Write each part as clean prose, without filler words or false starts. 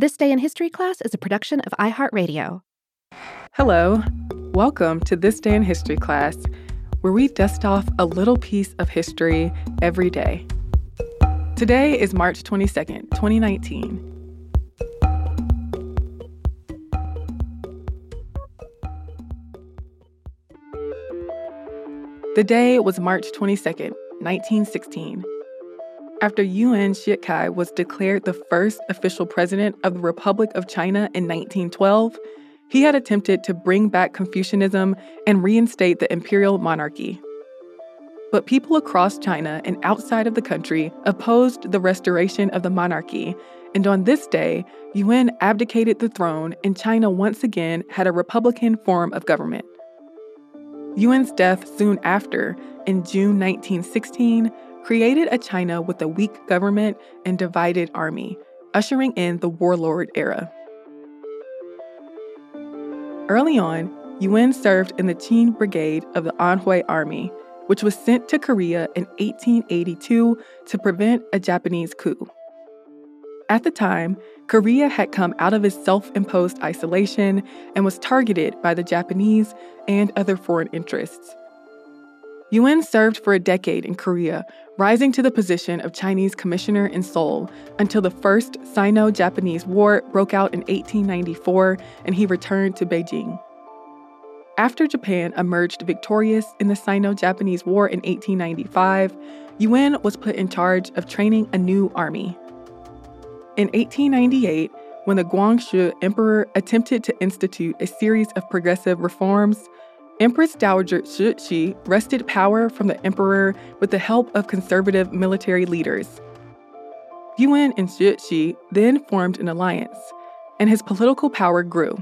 This Day in History class is a production of iHeartRadio. Hello. Welcome to This Day in History class, where we dust off a little piece of history every day. Today is March 22nd, 2019. The day was March 22nd, 1916. After Yuan Shikai was declared the first official president of the Republic of China in 1912, he had attempted to bring back Confucianism and reinstate the imperial monarchy. But people across China and outside of the country opposed the restoration of the monarchy, and on this day, Yuan abdicated the throne and China once again had a republican form of government. Yuan's death soon after, in June 1916, created a China with a weak government and divided army, ushering in the warlord era. Early on, Yuan served in the Qing Brigade of the Anhui Army, which was sent to Korea in 1882 to prevent a Japanese coup. At the time, Korea had come out of its self-imposed isolation and was targeted by the Japanese and other foreign interests. Yuan served for a decade in Korea, rising to the position of Chinese commissioner in Seoul until the First Sino-Japanese War broke out in 1894 and he returned to Beijing. After Japan emerged victorious in the Sino-Japanese War in 1895, Yuan was put in charge of training a new army. In 1898, when the Guangxu Emperor attempted to institute a series of progressive reforms, Empress Dowager Cixi wrested power from the emperor with the help of conservative military leaders. Yuan and Cixi then formed an alliance, and his political power grew.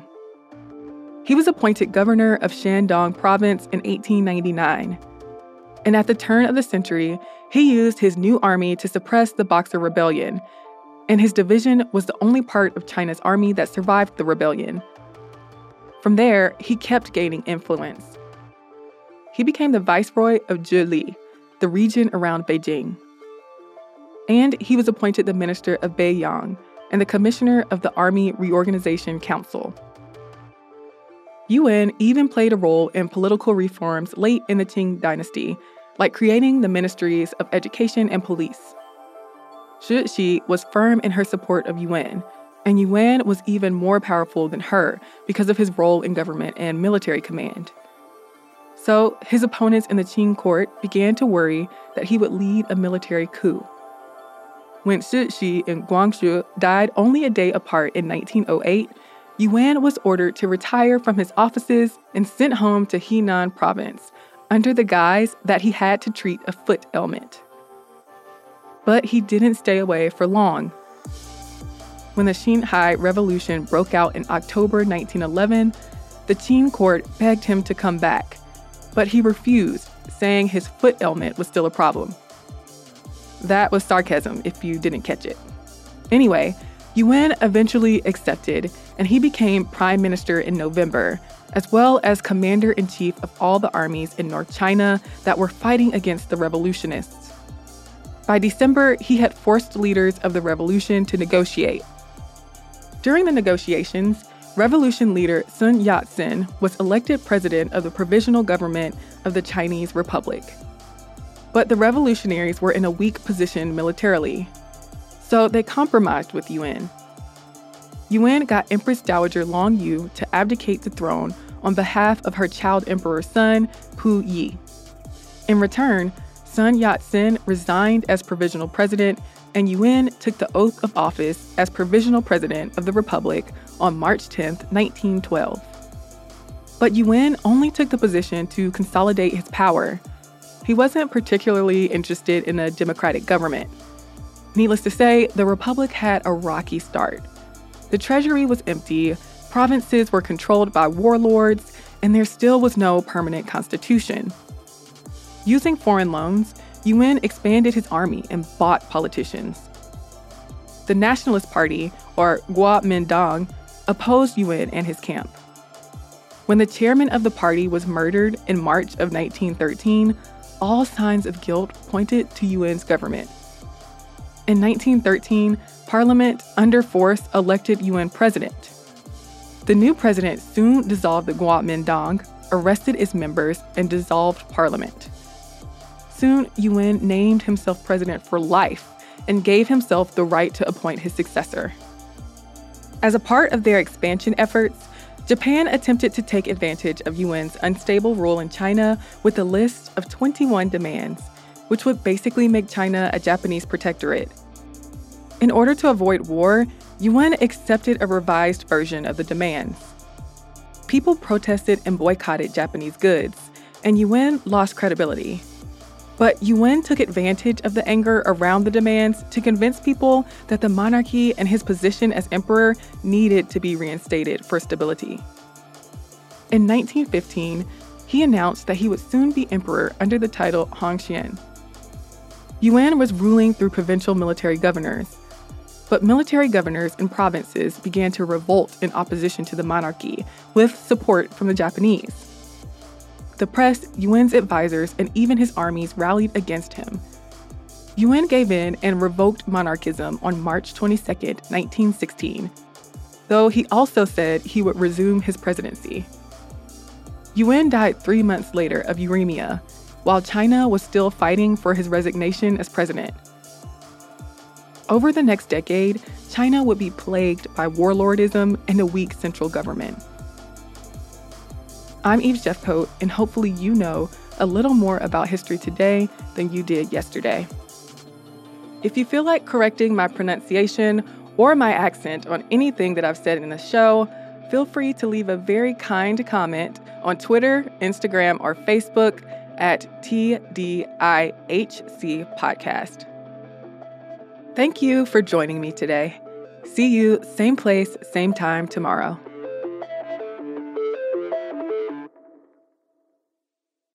He was appointed governor of Shandong province in 1899. And at the turn of the century, he used his new army to suppress the Boxer Rebellion, and his division was the only part of China's army that survived the rebellion. From there, he kept gaining influence. He became the viceroy of Zhili, the region around Beijing. And he was appointed the minister of Beiyang and the commissioner of the Army Reorganization Council. Yuan even played a role in political reforms late in the Qing Dynasty, like creating the ministries of education and police. Cixi was firm in her support of Yuan, and Yuan was even more powerful than her because of his role in government and military command. So his opponents in the Qing court began to worry that he would lead a military coup. When Cixi and Guangxu died only a day apart in 1908, Yuan was ordered to retire from his offices and sent home to Henan province under the guise that he had to treat a foot ailment. But he didn't stay away for long. When the Xinhai Revolution broke out in October 1911, the Qing court begged him to come back, but he refused, saying his foot ailment was still a problem. That was sarcasm if you didn't catch it. Anyway, Yuan eventually accepted, and he became prime minister in November, as well as commander-in-chief of all the armies in North China that were fighting against the revolutionists. By December, he had forced leaders of the revolution to negotiate. During the negotiations, revolution leader Sun Yat-sen was elected president of the Provisional Government of the Chinese Republic. But the revolutionaries were in a weak position militarily, so they compromised with Yuan. Yuan got Empress Dowager Longyu to abdicate the throne on behalf of her child emperor's son, Pu Yi. In return, Sun Yat-sen resigned as provisional president, and Yuan took the oath of office as provisional president of the Republic on March 10, 1912. But Yuan only took the position to consolidate his power. He wasn't particularly interested in a democratic government. Needless to say, the Republic had a rocky start. The treasury was empty, provinces were controlled by warlords, and there still was no permanent constitution. Using foreign loans, Yuan expanded his army and bought politicians. The Nationalist Party, or Kuomintang, opposed Yuan and his camp. When the chairman of the party was murdered in March of 1913, all signs of guilt pointed to Yuan's government. In 1913, Parliament, under force, elected UN president. The new president soon dissolved the Kuomintang, arrested its members, and dissolved Parliament. Soon, Yuan named himself president for life and gave himself the right to appoint his successor. As a part of their expansion efforts, Japan attempted to take advantage of Yuan's unstable rule in China with a list of 21 demands, which would basically make China a Japanese protectorate. In order to avoid war, Yuan accepted a revised version of the demands. People protested and boycotted Japanese goods, and Yuan lost credibility. But Yuan took advantage of the anger around the demands to convince people that the monarchy and his position as emperor needed to be reinstated for stability. In 1915, he announced that he would soon be emperor under the title Hongxian. Yuan was ruling through provincial military governors, but military governors in provinces began to revolt in opposition to the monarchy with support from the Japanese. The press, Yuan's advisors, and even his armies rallied against him. Yuan gave in and revoked monarchism on March 22, 1916, though he also said he would resume his presidency. Yuan died 3 months later of uremia, while China was still fighting for his resignation as president. Over the next decade, China would be plagued by warlordism and a weak central government. I'm Eve Jeffcoat, and hopefully you know a little more about history today than you did yesterday. If you feel like correcting my pronunciation or my accent on anything that I've said in the show, feel free to leave a very kind comment on Twitter, Instagram, or Facebook at TDIHCPodcast. Thank you for joining me today. See you same place, same time tomorrow.